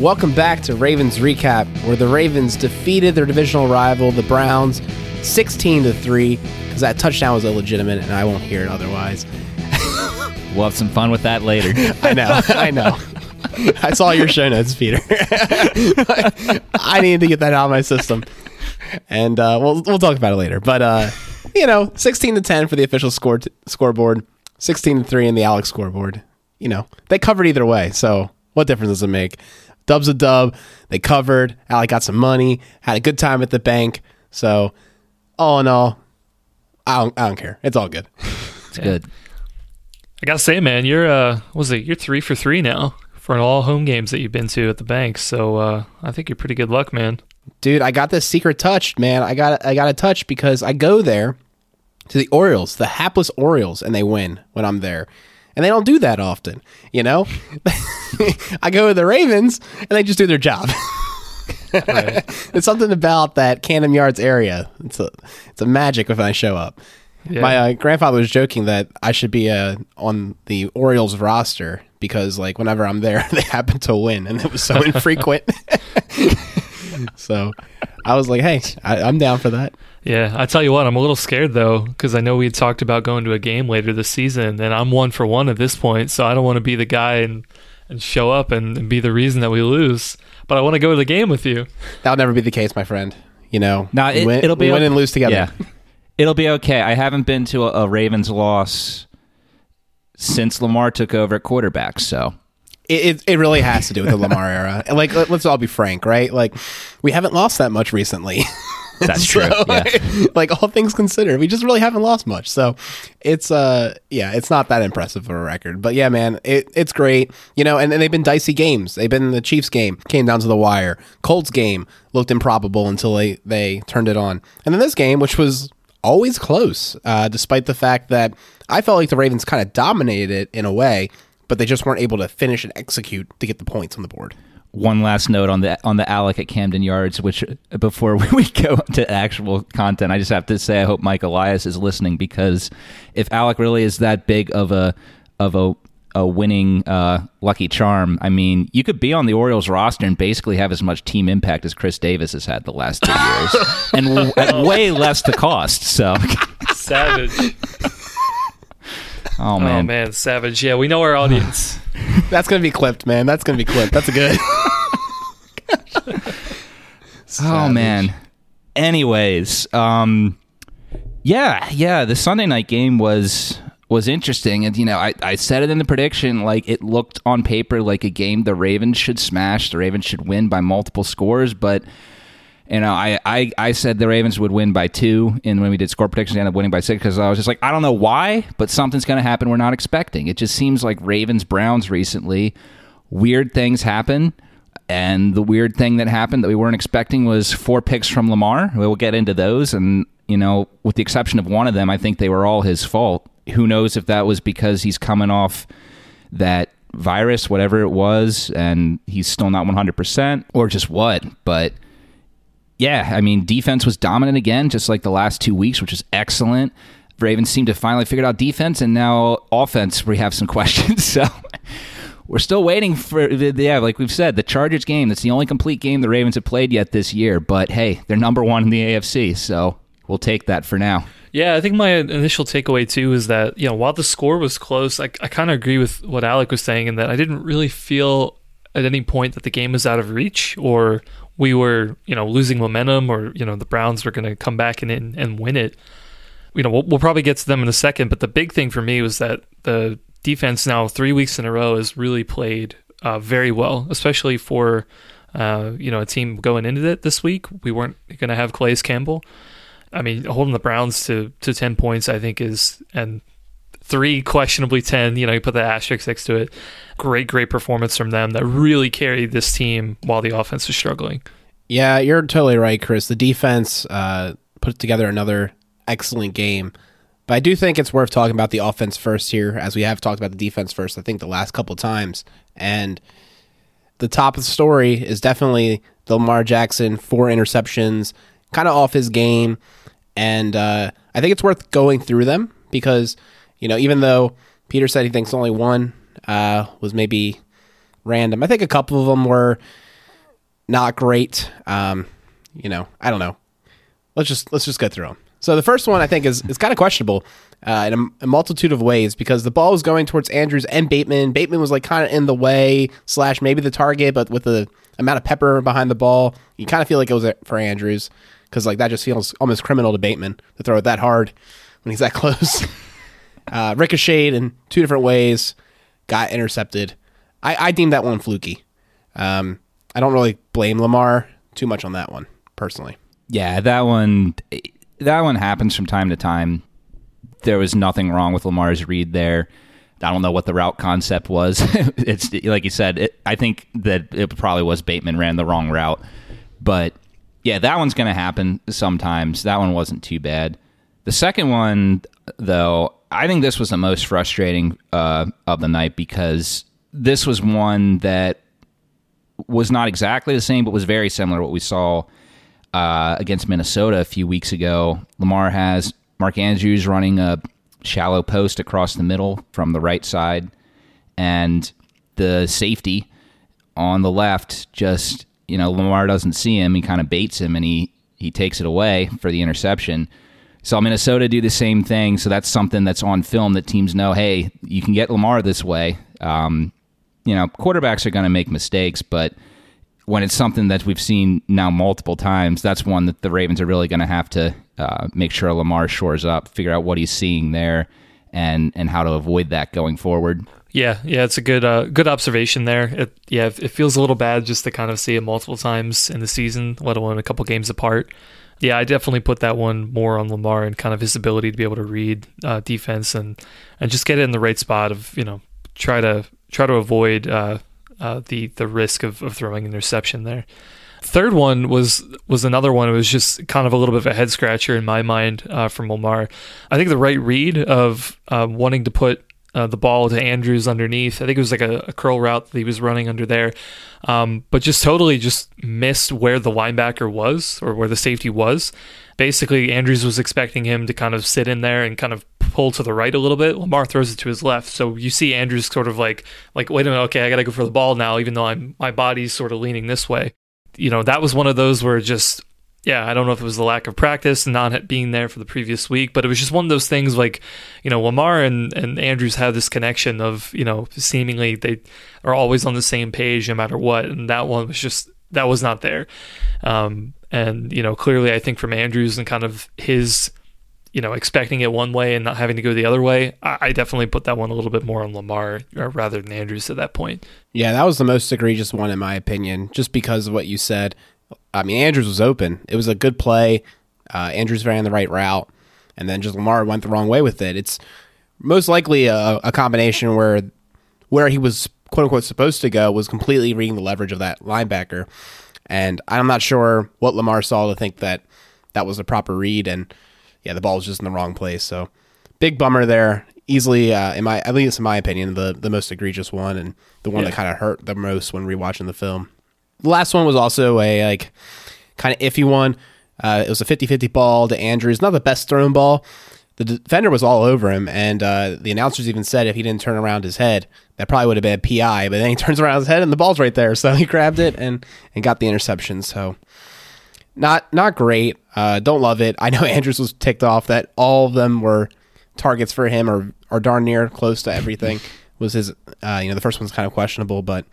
Welcome back to Ravens Recap, where the Ravens defeated their divisional rival, the Browns, 16-3, because that touchdown was illegitimate, and I won't hear it otherwise. We'll have some fun with that later. I know. I saw your show notes, Peter. I needed to get that out of my system, and we'll talk about it later. But 16-10 for the official scoreboard, 16-3 in the Alex scoreboard. You know, they covered either way, so what difference does it make? Dub's a dub. They covered. Alec got some money. Had a good time at the bank. So, all in all, I don't care. It's all good. It's good. I gotta say, man, you're 3 for 3 now for all home games that you've been to at the bank. So I think you're pretty good luck, man. Dude, I got this secret touch, man. I got a touch because I go there to the Orioles, the hapless Orioles, and they win when I'm there. And they don't do that often, you know? I go to the Ravens, and they just do their job. Right. There's something about that Camden Yards area. It's a magic when I show up. Yeah. My grandfather was joking that I should be on the Orioles roster because, like, whenever I'm there, they happen to win, and it was so infrequent. So I was like, hey, I'm down for that. Yeah, I tell you what, I'm a little scared, though, because I know we had talked about going to a game later this season, and I'm 1 for 1 at this point, so I don't want to be the guy and show up and be the reason that we lose, but I want to go to the game with you. That'll never be the case, my friend. You know, no, it'll be win and lose together. Yeah. It'll be okay. I haven't been to a Ravens loss since Lamar took over at quarterback, so... It really has to do with the Lamar era. Like, let's all be frank, right? Like, we haven't lost that much recently. That's so, true. Yeah. Like, all things considered, we just really haven't lost much. So it's it's not that impressive of a record. But yeah, man, it's great. You know, and they've been dicey games. They've been in the Chiefs game, came down to the wire. Colts game looked improbable until they turned it on. And then this game, which was always close, despite the fact that I felt like the Ravens kind of dominated it in a way, but they just weren't able to finish and execute to get the points on the board. One last note on the Alec at Camden Yards, which before we go to actual content, I just have to say I hope Mike Elias is listening, because if Alec really is that big of a winning lucky charm, I mean, you could be on the Orioles roster and basically have as much team impact as Chris Davis has had the last 2 years, and at way less the cost. So savage. Oh man, savage. Yeah, we know our audience. That's going to be clipped, man. That's going to be clipped. That's good. Oh, man. Anyways, the Sunday night game was interesting. And, you know, I said it in the prediction, like, it looked on paper like a game the Ravens should smash. The Ravens should win by multiple scores, but... You know, I said the Ravens would win by 2, and when we did score predictions, they ended up winning by 6, because I was just like, I don't know why, but something's going to happen we're not expecting. It just seems like Ravens-Browns recently, weird things happen, and the weird thing that happened that we weren't expecting was 4 picks from Lamar. We'll get into those, and, you know, with the exception of one of them, I think they were all his fault. Who knows if that was because he's coming off that virus, whatever it was, and he's still not 100%, or just what, but... Yeah, I mean, defense was dominant again, just like the last 2 weeks, which is excellent. Ravens seem to finally figured out defense, and now offense, we have some questions. So we're still waiting for, like we've said, the Chargers game. That's the only complete game the Ravens have played yet this year. But, hey, they're number 1 in the AFC, so we'll take that for now. Yeah, I think my initial takeaway, too, is that, you know, while the score was close, I kind of agree with what Alec was saying in that I didn't really feel at any point that the game was out of reach or... we were, you know, losing momentum, or, you know, the Browns were going to come back and win it. You know, we'll probably get to them in a second, but the big thing for me was that the defense now 3 weeks in a row has really played very well, especially for, you know, a team going into it this week. We weren't going to have Calais Campbell. I mean, holding the Browns to 10 points, I think is, and 3 questionably 10, you know, you put the asterisk next to it. Great performance from them that really carried this team while the offense was struggling. Yeah, you're totally right, Chris. The defense put together another excellent game. But I do think it's worth talking about the offense first here, as we have talked about the defense first, I think, the last couple times. And the top of the story is definitely the Lamar Jackson, 4 interceptions, kind of off his game. And I think it's worth going through them because... You know, even though Peter said he thinks only one was maybe random, I think a couple of them were not great. I don't know. Let's just go through them. So the first one I think is kind of questionable in a multitude of ways because the ball was going towards Andrews and Bateman. Bateman was like kind of in the way / maybe the target, but with the amount of pepper behind the ball, you kind of feel like it was for Andrews because like that just feels almost criminal to Bateman to throw it that hard when he's that close. Ricocheted in two different ways, got intercepted. I deemed that one fluky. I don't really blame Lamar too much on that one personally. Yeah, that one happens from time to time. There was nothing wrong with Lamar's read there. I don't know what the route concept was. It's like you said, I think that it probably was Bateman ran the wrong route. But yeah, that one's going to happen sometimes. That one wasn't too bad. The second one, though, I think this was the most frustrating of the night because this was one that was not exactly the same, but was very similar to what we saw against Minnesota a few weeks ago. Lamar has Mark Andrews running a shallow post across the middle from the right side, and the safety on the left just, Lamar doesn't see him. He kind of baits him, and he takes it away for the interception. Saw Minnesota do the same thing, so that's something that's on film that teams know, hey, you can get Lamar this way. Quarterbacks are going to make mistakes, but when it's something that we've seen now multiple times, that's one that the Ravens are really going to have to make sure Lamar shores up, figure out what he's seeing there, and how to avoid that going forward. Yeah, it's a good observation there. It feels a little bad just to kind of see it multiple times in the season, let alone a couple games apart. Yeah, I definitely put that one more on Lamar and kind of his ability to be able to read defense and just get it in the right spot of, try to avoid the risk of throwing an interception there. Third one was another one. It was just kind of a little bit of a head scratcher in my mind from Lamar. I think the right read of wanting to put the ball to Andrews underneath. I think it was like a curl route that he was running under there. But just totally just missed where the linebacker was or where the safety was. Basically, Andrews was expecting him to kind of sit in there and kind of pull to the right a little bit. Lamar throws it to his left. So you see Andrews sort of like wait a minute, okay, I got to go for the ball now, even though my body's sort of leaning this way. That was one of those where just, I don't know if it was the lack of practice and not being there for the previous week, but it was just one of those things like, Lamar and Andrews have this connection of, seemingly they are always on the same page no matter what. And that one was just, that was not there. Clearly I think from Andrews and kind of his, expecting it one way and not having to go the other way, I definitely put that one a little bit more on Lamar rather than Andrews at that point. Yeah, that was the most egregious one in my opinion, just because of what you said. I mean, Andrews was open. It was a good play. Andrews ran the right route, and then just Lamar went the wrong way with it. It's most likely a combination where he was, quote-unquote, supposed to go was completely reading the leverage of that linebacker. And I'm not sure what Lamar saw to think that that was the proper read. And, the ball was just in the wrong place. So, big bummer there. Easily, at least in my opinion, the most egregious one and the one that kind of hurt the most when rewatching the film. The last one was also a kind of iffy one. It was a 50-50 ball to Andrews. Not the best thrown ball. The defender was all over him, and the announcers even said if he didn't turn around his head, that probably would have been a PI, but then he turns around his head, and the ball's right there. So he grabbed it and got the interception. So not great. Don't love it. I know Andrews was ticked off that all of them were targets for him or darn near close to everything. Was his, the first one's kind of questionable, but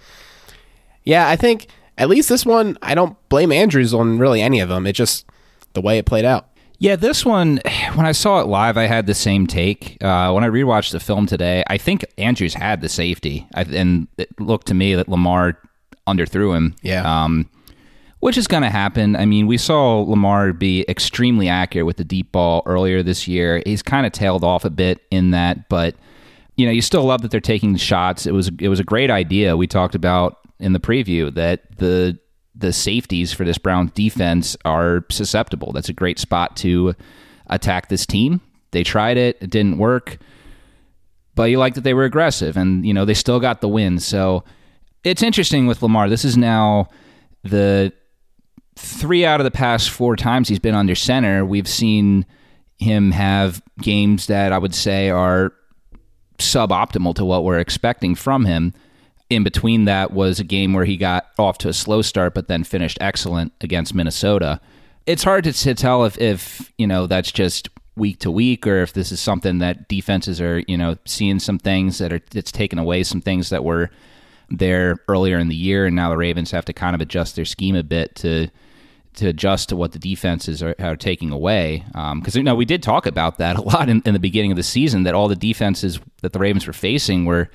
yeah, I think... At least this one, I don't blame Andrews on really any of them. It's just the way it played out. Yeah, this one, when I saw it live, I had the same take. When I rewatched the film today, I think Andrews had the safety. And it looked to me that Lamar underthrew him, which is going to happen. I mean, we saw Lamar be extremely accurate with the deep ball earlier this year. He's kind of tailed off a bit in that, but you still love that they're taking the shots. It was a great idea. We talked about in the preview that the safeties for this Browns defense are susceptible. That's a great spot to attack this team. They tried it. It didn't work. But you like that they were aggressive, and they still got the win. So it's interesting with Lamar. This is now the 3 out of the past 4 times he's been under center. We've seen him have games that I would say are suboptimal to what we're expecting from him. In between that was a game where he got off to a slow start, but then finished excellent against Minnesota. It's hard to tell if you know, that's just week to week, or if this is something that defenses are, you know, seeing some things that are, it's taken away some things that were there earlier in the year, and now the Ravens have to kind of adjust their scheme a bit to adjust to what the defenses are taking away. Because, you know, we did talk about that a lot in the beginning of the season, that all the defenses that the Ravens were facing were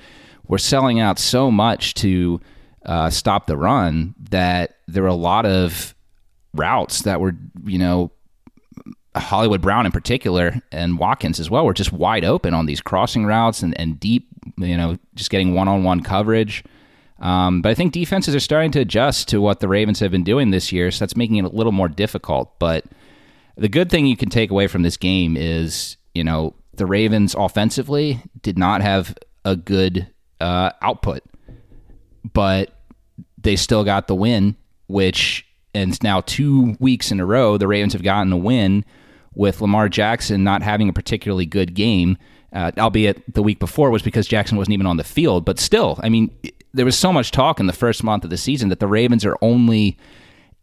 selling out so much to stop the run that there were a lot of routes that were, you know, Hollywood Brown in particular, and Watkins as well, were just wide open on these crossing routes and deep, you know, just getting one-on-one coverage. But I think defenses are starting to adjust to what the Ravens have been doing this year, so that's making it a little more difficult. But the good thing you can take away from this game is, you know, the Ravens offensively did not have a good output, but they still got the win, which, and it's now 2 weeks in a row, the Ravens have gotten a win with Lamar Jackson not having a particularly good game, albeit the week before was because Jackson wasn't even on the field. But still, I mean, there was so much talk in the first month of the season that the Ravens are only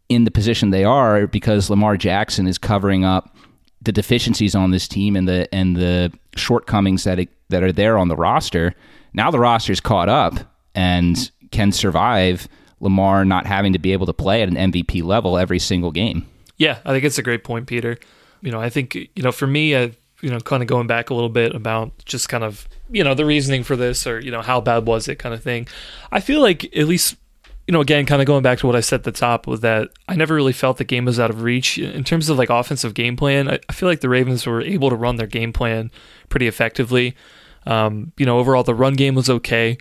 in the position they are because Lamar Jackson is covering up the deficiencies on this team and the shortcomings that are there on the roster. Now the roster's caught up and can survive Lamar not having to be able to play at an MVP level every single game. Yeah, I think it's a great point, Peter. You know, I think, you know, for me, you know, kind of going back a little bit about just kind of, you know, the reasoning for this, or, you know, how bad was it kind of thing. I feel like, at least, you know, again, kind of going back to what I said at the top, was that I never really felt the game was out of reach. In terms of like offensive game plan, I feel like the Ravens were able to run their game plan pretty effectively. You know, overall, the run game was okay.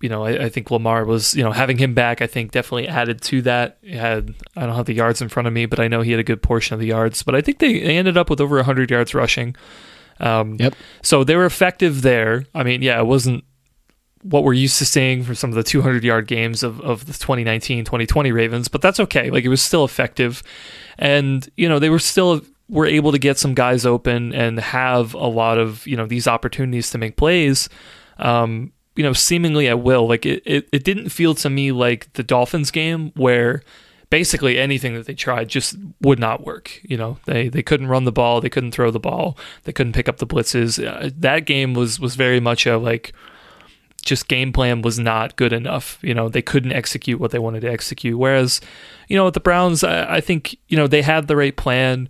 You know, I think Lamar was, you know, having him back, I think definitely added to that. I don't have the yards in front of me, but I know he had a good portion of the yards. But I think they ended up with over 100 yards rushing. Yep. So they were effective there. I mean, yeah, it wasn't what we're used to seeing from some of the 200-yard games of the 2019-2020 Ravens, but that's okay. Like, it was still effective. And, you know, they were still were able to get some guys open and have a lot of, you know, these opportunities to make plays. You know, seemingly at will. Like, it didn't feel to me like the Dolphins game, where basically anything that they tried just would not work. You know, they couldn't run the ball, they couldn't throw the ball, they couldn't pick up the blitzes. That game was very much a, like, just game plan was not good enough. You know, they couldn't execute what they wanted to execute. Whereas, you know, with the Browns, I think, you know, they had the right plan.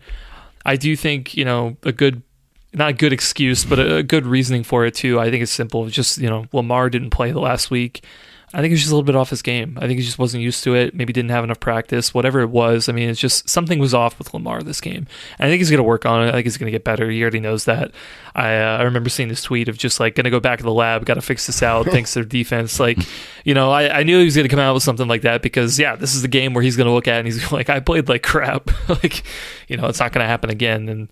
I do think, you know, not a good excuse, but a good reasoning for it too. I think it's simple. It's just, you know, Lamar didn't play the last week. I think it's just a little bit off his game. I think he just wasn't used to it. Maybe didn't have enough practice, whatever it was. I mean, it's just something was off with Lamar this game. And I think he's going to work on it. I think he's going to get better. He already knows that. I remember seeing this tweet of just like, going to go back to the lab, got to fix this out, thanks to their defense. Like, you know, I knew he was going to come out with something like that, because, yeah, this is the game where he's going to look at it and he's like, I played like crap. Like, you know, it's not going to happen again. And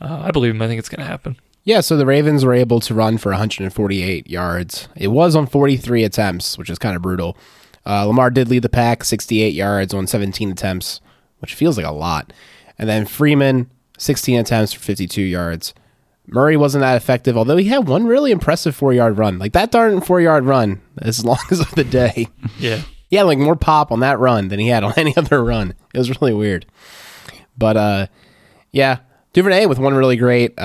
I believe him. I think it's going to happen. Yeah, so the Ravens were able to run for 148 yards. It was on 43 attempts, which is kind of brutal. Lamar did lead the pack, 68 yards on 17 attempts, which feels like a lot. And then Freeman, 16 attempts for 52 yards. Murray wasn't that effective, although he had one really impressive 4-yard run. Like, that darn 4-yard run, as long as of the day. Yeah. He had, like, more pop on that run than he had on any other run. It was really weird. But, yeah. Duvernay with one really great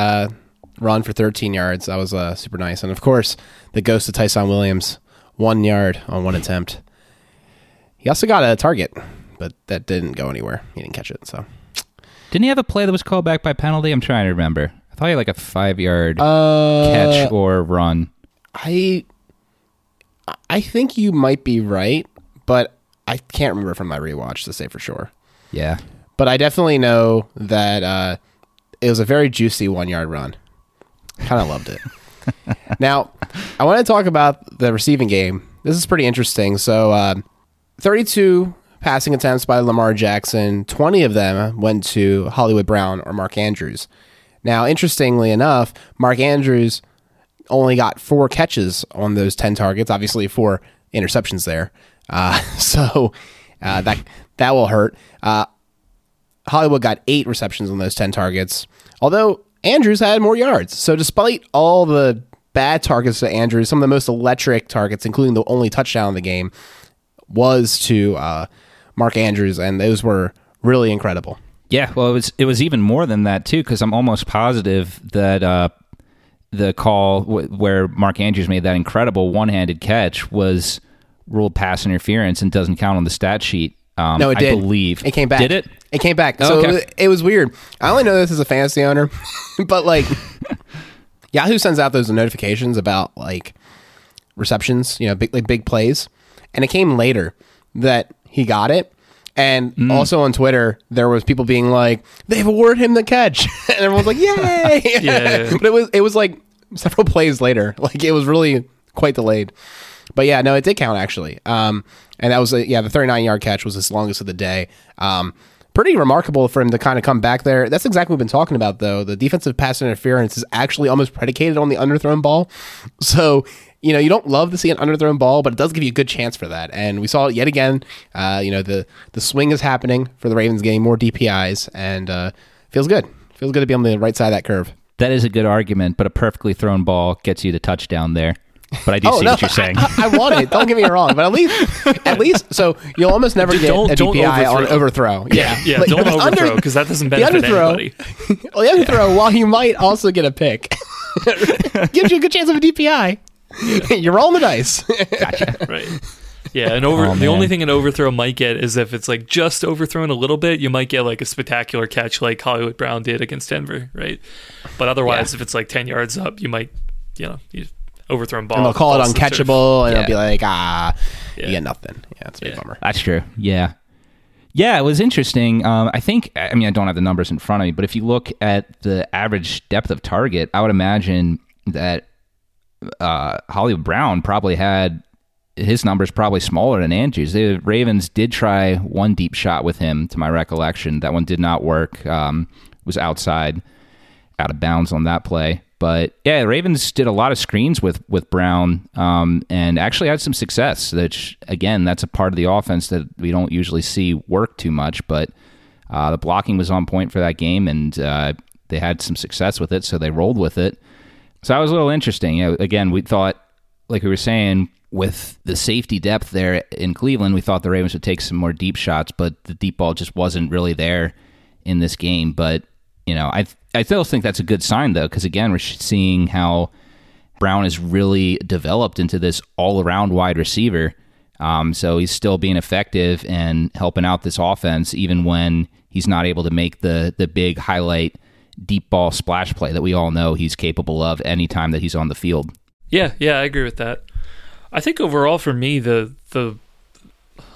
run for 13 yards. That was super nice. And, of course, the ghost of Tyson Williams, 1 yard on one attempt. He also got a target, but that didn't go anywhere. He didn't catch it. So, didn't he have a play that was called back by penalty? I'm trying to remember. I thought he had like a 5-yard catch or run. I think you might be right, but I can't remember from my rewatch to say for sure. Yeah. But I definitely know that... it was a very juicy 1-yard run. Kind of loved it. Now, I want to talk about the receiving game. This is pretty interesting. So, 32 passing attempts by Lamar Jackson. 20 of them went to Hollywood Brown or Mark Andrews. Now, interestingly enough, Mark Andrews only got 4 catches on those 10 targets. Obviously, 4 interceptions there. So, that will hurt. Hollywood got 8 receptions on those 10 targets, although Andrews had more yards. So despite all the bad targets to Andrews, some of the most electric targets, including the only touchdown in the game, was to Mark Andrews, and those were really incredible. Yeah, well, it was even more than that, too, because I'm almost positive that the call where Mark Andrews made that incredible one-handed catch was ruled pass interference and doesn't count on the stat sheet. No, it did. I believe. It came back. Did it? It came back. So okay. It was weird. I only know this as a fantasy owner, but like Yahoo sends out those notifications about like receptions, you know, big plays. And it came later that he got it. And also on Twitter, there was people being like, they've awarded him the catch. And everyone's like, yay. Yeah. But it was like several plays later. Like it was really quite delayed. But yeah, no, it did count actually. And that was, the 39-yard catch was his longest of the day. Pretty remarkable for him to kind of come back there. That's exactly what we've been talking about, though. The defensive pass interference is actually almost predicated on the underthrown ball. So, you know, you don't love to see an underthrown ball, but it does give you a good chance for that. And we saw it yet again. The swing is happening for the Ravens game, more DPIs, and feels good. Feels good to be on the right side of that curve. That is a good argument, but a perfectly thrown ball gets you the touchdown there. But I do what you're saying. I want it. Don't get me wrong. But at least, so you'll almost never get a DPI on overthrow. Yeah. Like, don't overthrow because that doesn't benefit anybody. Well, the overthrow, while you might also get a pick, gives you a good chance of a DPI. Yeah. You're rolling the dice. Gotcha. Right. Yeah, the only thing an overthrow might get is if it's like just overthrown a little bit, you might get like a spectacular catch like Hollywood Brown did against Denver, right? But otherwise, if it's like 10 yards up, you might, overthrown ball. And they'll call it uncatchable, and it'll be like, you get nothing. Yeah, it's a big bummer. That's true. Yeah. Yeah, it was interesting. I don't have the numbers in front of me, but if you look at the average depth of target, I would imagine that Hollywood Brown probably had his numbers probably smaller than Andrews. The Ravens did try one deep shot with him, to my recollection. That one did not work. It was outside, out of bounds on that play. But yeah, the Ravens did a lot of screens with Brown and actually had some success. Which, again, that's a part of the offense that we don't usually see work too much. But the blocking was on point for that game, and they had some success with it, so they rolled with it. So that was a little interesting. You know, again, we thought, like we were saying, with the safety depth there in Cleveland, we thought the Ravens would take some more deep shots, but the deep ball just wasn't really there in this game. But you know, I still think that's a good sign, though, because, again, we're seeing how Brown has really developed into this all-around wide receiver. So he's still being effective and helping out this offense, even when he's not able to make the big highlight deep ball splash play that we all know he's capable of any time that he's on the field. Yeah, I agree with that. I think overall for me, I don't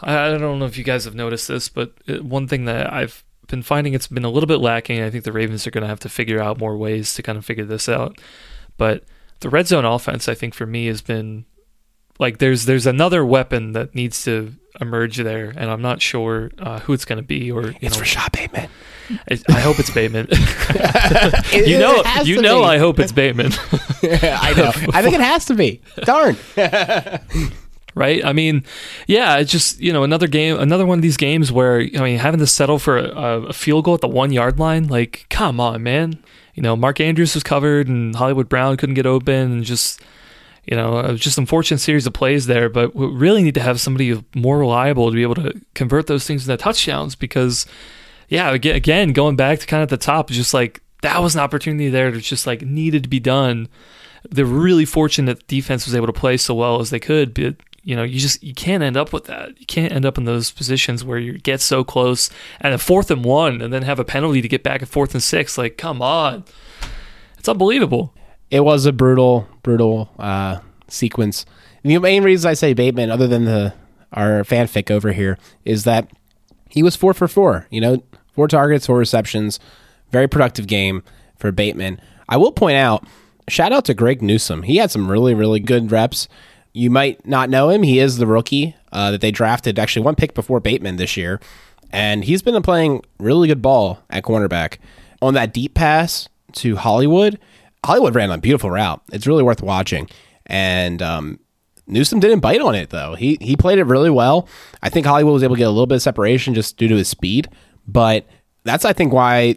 know if you guys have noticed this, but one thing that I've been finding it's been a little bit lacking. I think the Ravens are going to have to figure out more ways to kind of figure this out. But the red zone offense, I think for me, has been like there's another weapon that needs to emerge there, and I'm not sure who it's going to be. Or it's Rashad Bateman. I hope it's Bateman. I hope it's Bateman. Yeah, I know. I think it has to be. Darn. Right? I mean, yeah, it's just, another one of these games where, having to settle for a field goal at the 1 yard line, like, come on, man. Mark Andrews was covered and Hollywood Brown couldn't get open, and just, it was just an unfortunate series of plays there. But we really need to have somebody more reliable to be able to convert those things into touchdowns because, yeah, again, going back to kind of the top, just like that was an opportunity there that just like needed to be done. They're really fortunate that the defense was able to play so well as they could, but you can't end up with that. You can't end up in those positions where you get so close and a 4th and 1 and then have a penalty to get back at 4th and 6. Like, come on. It's unbelievable. It was a brutal, brutal sequence. And the main reason I say Bateman, other than our fanfic over here, is that he was 4 for 4. 4 targets, 4 receptions. Very productive game for Bateman. I will point out, shout out to Greg Newsome. He had some really, really good reps. You might not know him. He is the rookie that they drafted, actually one pick before Bateman this year. And he's been playing really good ball at cornerback. On that deep pass to Hollywood ran a beautiful route. It's really worth watching. And Newsome didn't bite on it, though. He played it really well. I think Hollywood was able to get a little bit of separation just due to his speed. But that's, I think, why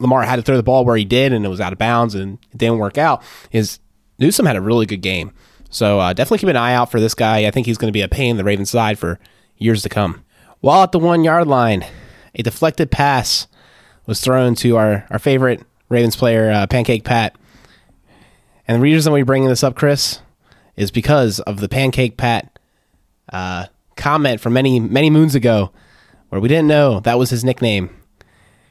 Lamar had to throw the ball where he did, and it was out of bounds, and it didn't work out, is Newsome had a really good game. So definitely keep an eye out for this guy. I think he's going to be a pain in the Ravens' side for years to come. While at the 1 yard line, a deflected pass was thrown to our favorite Ravens player, Pancake Pat. And the reason we're bringing this up, Chris, is because of the Pancake Pat comment from many moons ago where we didn't know that was his nickname.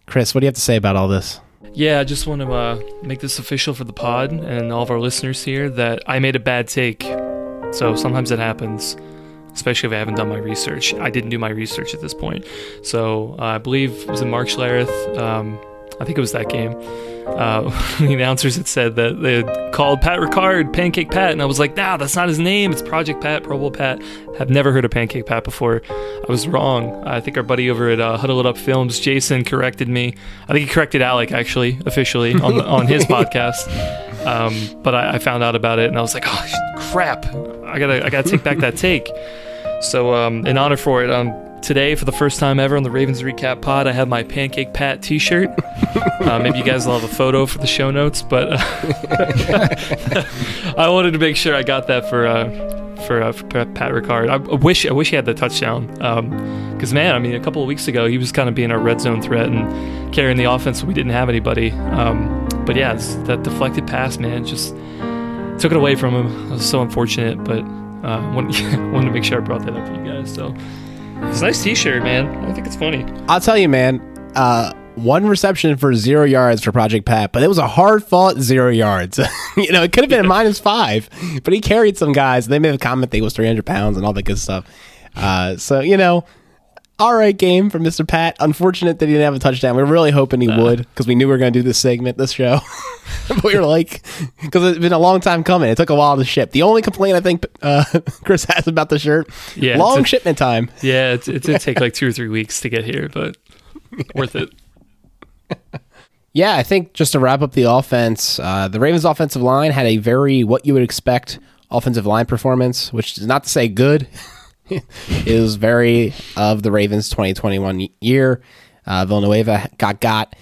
Chris, what do you have to say about all this? Yeah, I just want to make this official for the pod and all of our listeners here that I made a bad take. So sometimes it happens, especially if I haven't done my research. I didn't do my research at this point. So I believe it was in Mark Schlereth. I think it was that game. The announcers had said that they had called Pat Ricard Pancake Pat, and I was like, nah, that's not his name. It's Project Pat, Pro Bowl Pat. I've never heard of Pancake Pat before. I was wrong. I think our buddy over at Huddle It Up Films, Jason, corrected me. I think he corrected Alec, actually, officially, on his podcast. But I found out about it, and I was like, oh, crap. I gotta take back that take. So in honor for it, today, for the first time ever on the Ravens Recap Pod, I have my Pancake Pat t-shirt. Maybe you guys will have a photo for the show notes, but I wanted to make sure I got that for Pat Ricard. I wish he had the touchdown, because, man, I mean, a couple of weeks ago, he was kind of being our red zone threat and carrying the offense when we didn't have anybody. But, yeah, that deflected pass, man, just took it away from him. It was so unfortunate, but wanted to make sure I brought that up for you guys, so... It's a nice t-shirt, man. I think it's funny. I'll tell you, man, one reception for 0 yards for Project Pat, but it was a hard-fought 0 yards. You know, it could have been a -5, but he carried some guys. They made a comment that he was 300 pounds and all that good stuff. So, you know, all right game for Mr. Pat. Unfortunate that he didn't have a touchdown. We were really hoping he would, because we knew we were going to do this segment, this show. But we were like, because it's been a long time coming. It took a while to ship. The only complaint I think Chris has about the shirt, shipment time. Yeah, it did take like 2 or 3 weeks to get here, but worth it. Yeah, I think just to wrap up the offense, the Ravens offensive line had a very what you would expect offensive line performance, which is not to say good. It was very of the Ravens 2021 year. Villanueva got.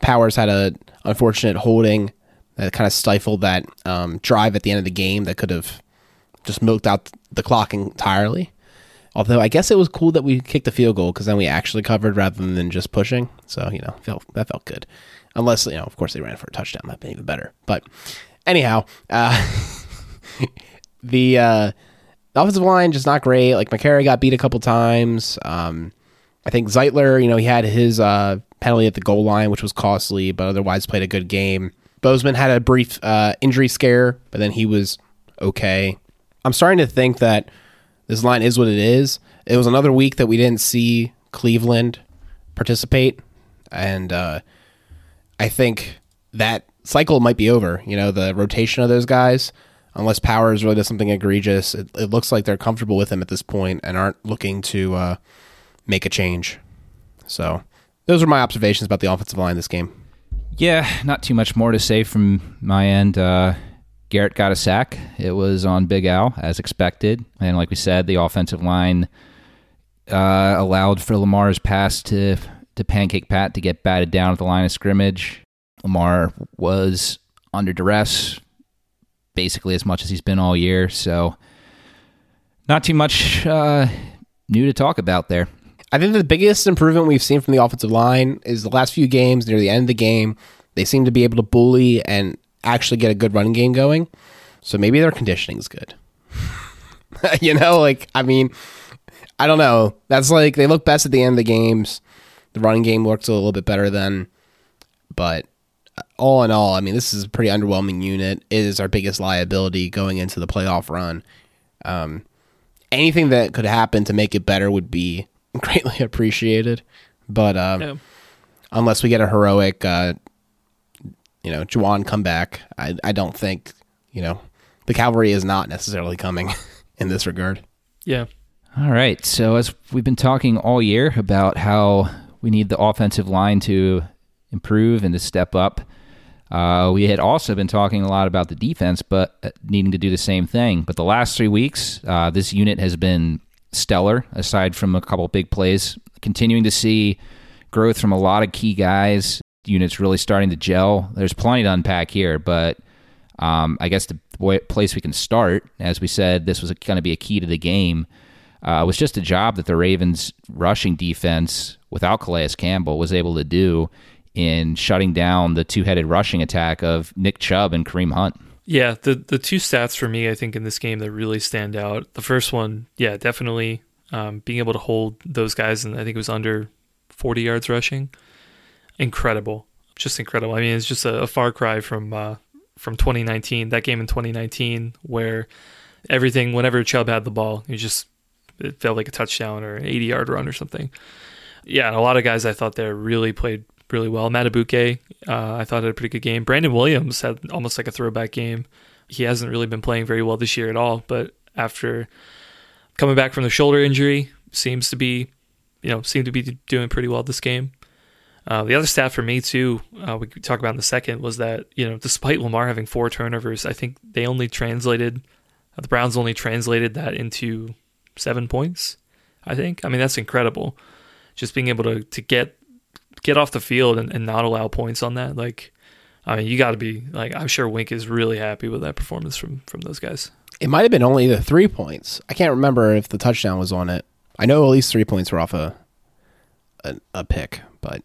Powers had a unfortunate holding that kind of stifled that drive at the end of the game that could have just milked out the clock entirely. Although I guess it was cool that we kicked the field goal because then we actually covered rather than just pushing. So, you know, that felt good. Unless, you know, of course they ran for a touchdown. That'd been even better. But anyhow, the offensive line just not great. Like McCary got beat a couple times. I think Zeitler, you know, he had his penalty at the goal line, which was costly, but otherwise played a good game. Bozeman had a brief injury scare, but then he was okay. I'm starting to think that this line is what it is. It was another week that we didn't see Cleveland participate, and I think that cycle might be over. You know, the rotation of those guys, unless Powers really does something egregious, it looks like they're comfortable with him at this point and aren't looking to... make a change. So those are my observations about the offensive line this game. Yeah, not too much more to say from my end. Garrett got a sack. It was on Big Al, as expected. And like we said, the offensive line allowed for Lamar's pass to Pancake Pat to get batted down at the line of scrimmage. Lamar was under duress basically as much as he's been all year. So not too much new to talk about there. I think the biggest improvement we've seen from the offensive line is the last few games near the end of the game. They seem to be able to bully and actually get a good running game going. So maybe their conditioning is good. You know, like, I mean, I don't know. That's like, they look best at the end of the games. The running game looks a little bit better then. But all in all, I mean, this is a pretty underwhelming unit. It is our biggest liability going into the playoff run. Anything that could happen to make it better would be greatly appreciated, but unless we get a heroic, Juwan comeback, I don't think, you know, the cavalry is not necessarily coming in this regard. Yeah. All right. So as we've been talking all year about how we need the offensive line to improve and to step up, we had also been talking a lot about the defense, but needing to do the same thing. But the last 3 weeks, this unit has been stellar, aside from a couple of big plays. Continuing to see growth from a lot of key guys. The unit's really starting to gel. There's plenty to unpack here, but I guess the place we can start, as we said, this was going to be a key to the game, was just a job that the Ravens' rushing defense, without Calais Campbell, was able to do in shutting down the two-headed rushing attack of Nick Chubb and Kareem Hunt. Yeah, the two stats for me, I think, in this game that really stand out. The first one, yeah, definitely being able to hold those guys, and I think it was under 40 yards rushing. Incredible. Just incredible. I mean, it's just a far cry from 2019, that game in 2019, where everything, whenever Chubb had the ball, it felt like a touchdown or an 80-yard run or something. Yeah, and a lot of guys I thought there really played really well. Madubuike, I thought, had a pretty good game. Brandon Williams had almost like a throwback game. He hasn't really been playing very well this year at all, but after coming back from the shoulder injury, seemed to be doing pretty well this game. The other stat for me too, we could talk about in a second, was that, despite Lamar having 4 turnovers, I think the Browns only translated that into 7 points, I think. I mean, that's incredible. Just being able to get off the field and not allow points on that. Like, I mean, you got to be like, I'm sure Wink is really happy with that performance from those guys. It might have been only the 3 points. I can't remember if the touchdown was on it. I know at least 3 points were off a pick, but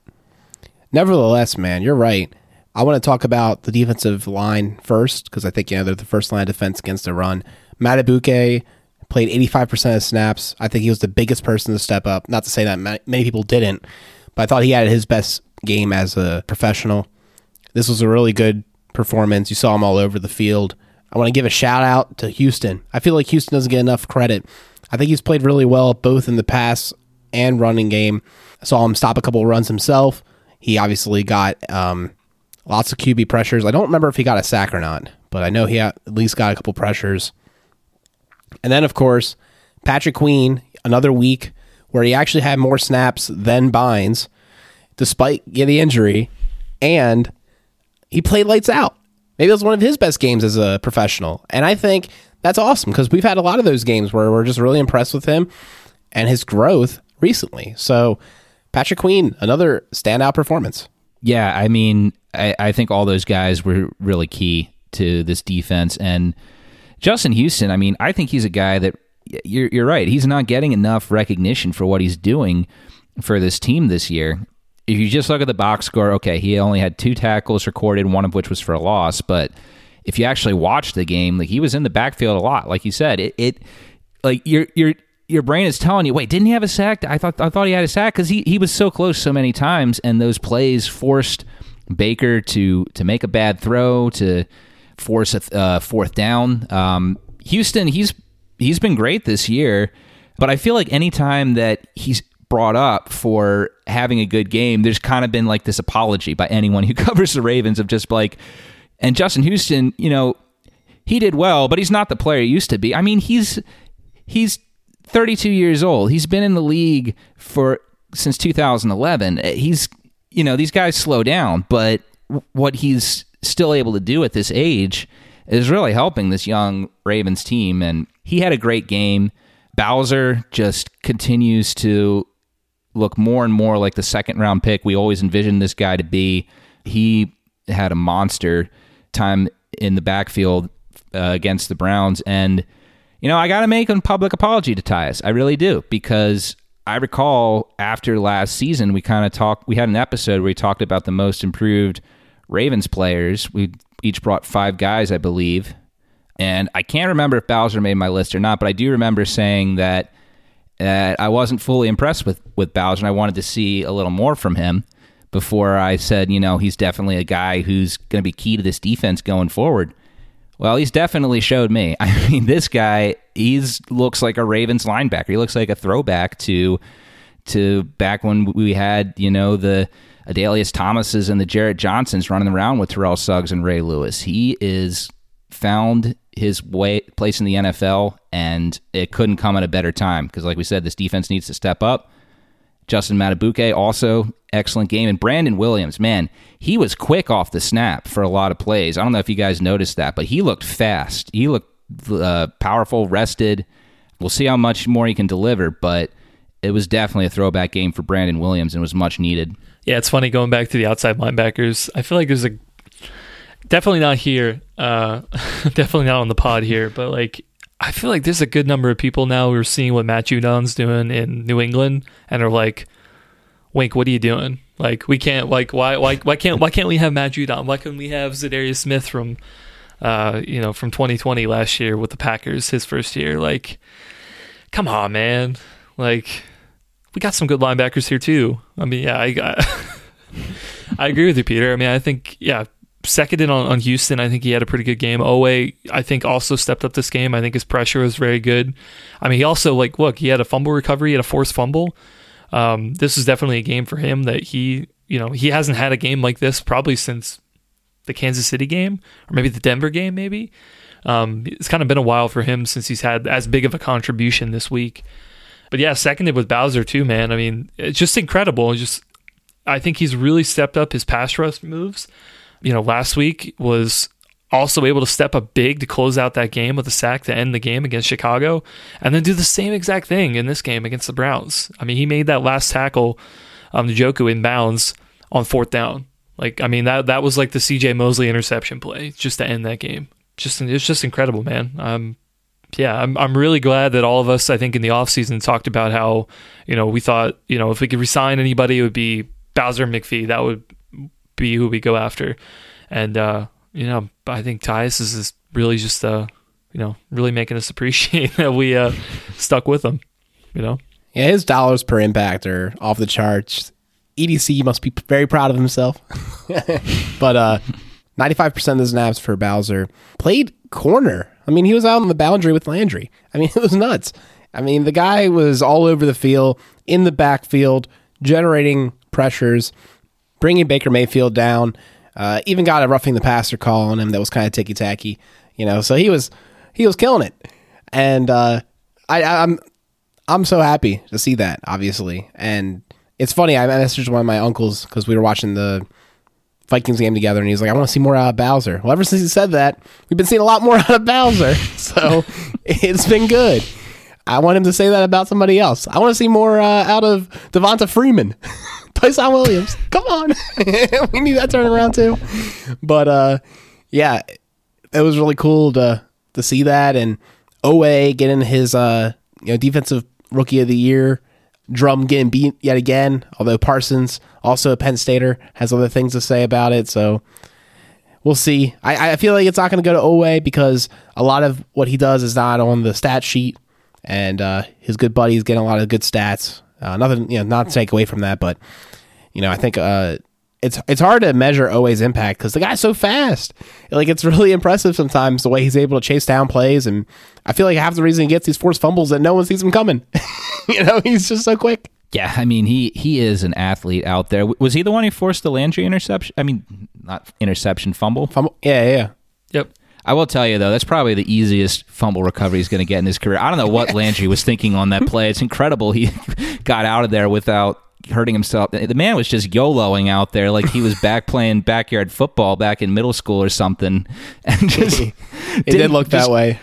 nevertheless, man, you're right. I want to talk about the defensive line first, because I think, they're the first line of defense against the run. Madubuike played 85% of snaps. I think he was the biggest person to step up. Not to say that many people didn't, but I thought he had his best game as a professional. This was a really good performance. You saw him all over the field. I want to give a shout out to Houston. I feel like Houston doesn't get enough credit. I think he's played really well both in the pass and running game. I saw him stop a couple runs himself. He obviously got lots of QB pressures. I don't remember if he got a sack or not, but I know he at least got a couple pressures. And then, of course, Patrick Queen, another week where he actually had more snaps than Bynes, despite the injury, and he played lights out. Maybe it was one of his best games as a professional. And I think that's awesome, because we've had a lot of those games where we're just really impressed with him and his growth recently. So Patrick Queen, another standout performance. Yeah, I mean, I think all those guys were really key to this defense. And Justin Houston, I mean, I think he's a guy that, you're right, he's not getting enough recognition for what he's doing for this team this year. If you just look at the box score, okay, he only had 2 tackles recorded, one of which was for a loss. But if you actually watch the game, like, he was in the backfield a lot. Like you said, your brain is telling you, wait, didn't he have a sack? I thought he had a sack, because he was so close so many times, and those plays forced Baker to make a bad throw, to force a fourth down. Houston, he's been great this year, but I feel like any time that he's brought up for having a good game, there's kind of been like this apology by anyone who covers the Ravens of just like, and Justin Houston, he did well, but he's not the player he used to be. I mean, he's 32 years old. He's been in the league since 2011. He's, these guys slow down, but what he's still able to do at this age is really helping this young Ravens team. And he had a great game. Bowser just continues to look more and more like the second-round pick we always envisioned this guy to be. He had a monster time in the backfield against the Browns, and I got to make a public apology to Tyus. I really do, because I recall after last season, we had an episode where we talked about the most improved Ravens players. We each brought 5 guys, I believe. And I can't remember if Bowser made my list or not, but I do remember saying that I wasn't fully impressed with Bowser, and I wanted to see a little more from him before I said, he's definitely a guy who's going to be key to this defense going forward. Well, he's definitely showed me. I mean, this guy, he looks like a Ravens linebacker. He looks like a throwback to back when we had, the Adalius Thomases and the Jarrett Johnsons running around with Terrell Suggs and Ray Lewis. He is found his place in the NFL, and it couldn't come at a better time, because, like we said, this defense needs to step up. Justin Madubuike, also excellent game. And Brandon Williams, man, he was quick off the snap for a lot of plays. I don't know if you guys noticed that, but he looked fast. He looked powerful, rested. We'll see how much more he can deliver, but it was definitely a throwback game for Brandon Williams and was much needed. Yeah, it's funny going back to the outside linebackers. I feel like there's a Definitely not here. Definitely not on the pod here. But like, I feel like there's a good number of people now who are seeing what Matt Judon's doing in New England and are like, Wink, what are you doing? Like, we can't. Like, why can't we have Matt Judon? Why couldn't we have Zadarius Smith from, from 2020 last year with the Packers, his first year? Like, come on, man. Like, we got some good linebackers here too. I mean, yeah, I agree with you, Peter. I mean, I think, yeah, seconded on Houston. I think he had a pretty good game. Owe, I think, also stepped up this game. I think his pressure was very good. I mean, he also, like, look, he had a fumble recovery, he had a forced fumble. This is definitely a game for him that he hasn't had a game like this probably since the Kansas City game or maybe the Denver game, maybe. It's kind of been a while for him since he's had as big of a contribution this week. But yeah, seconded with Bowser too, man. I mean, it's just incredible. I think he's really stepped up his pass rush moves. You know, last week was also able to step up big to close out that game with a sack to end the game against Chicago, and then do the same exact thing in this game against the Browns. I mean, he made that last tackle, Njoku inbounds on fourth down. Like, I mean, that was like the CJ Mosley interception play just to end that game. It's just incredible, man. I'm really glad that all of us, I think, in the offseason talked about how, we thought, if we could resign anybody, it would be Bowser and McPhee. That would be who we go after. And, I think Tyus is really just, really making us appreciate that we stuck with him, Yeah, his dollars per impact are off the charts. EDC must be very proud of himself. But 95% of the snaps for Bowser. Played corner. I mean, he was out on the boundary with Landry. I mean, it was nuts. I mean, the guy was all over the field, in the backfield, generating pressures, bringing Baker Mayfield down. Even got a roughing the passer call on him that was kind of ticky-tacky, So he was killing it, and I'm so happy to see that, obviously. And it's funny, I messaged one of my uncles because we were watching the Vikings game together, and he was like, "I want to see more out of Bowser." Well, ever since he said that, we've been seeing a lot more out of Bowser, so it's been good. I want him to say that about somebody else. I want to see more out of Devonta Freeman. Tyson Williams, come on. We need that turnaround too. But yeah, it was really cool to see that, and Owe getting his defensive rookie of the year, Drum getting beat yet again, although Parsons, also a Penn Stater, has other things to say about it, so we'll see. I feel like it's not going to go to Owe because a lot of what he does is not on the stat sheet, and his good buddy's getting a lot of good stats. Nothing, not to take away from that, but I think it's hard to measure Owe's impact because the guy's so fast. Like, it's really impressive sometimes the way he's able to chase down plays, and I feel like half the reason he gets these forced fumbles that no one sees him coming. He's just so quick. Yeah, I mean, he is an athlete out there. Was he the one who forced the Landry interception? I mean, not interception, fumble. Yeah. Yep. I will tell you, though, that's probably the easiest fumble recovery he's going to get in his career. I don't know what Landry was thinking on that play. It's incredible he got out of there without hurting himself. The man was just YOLOing out there like he was back playing backyard football back in middle school or something. And just it did look that way.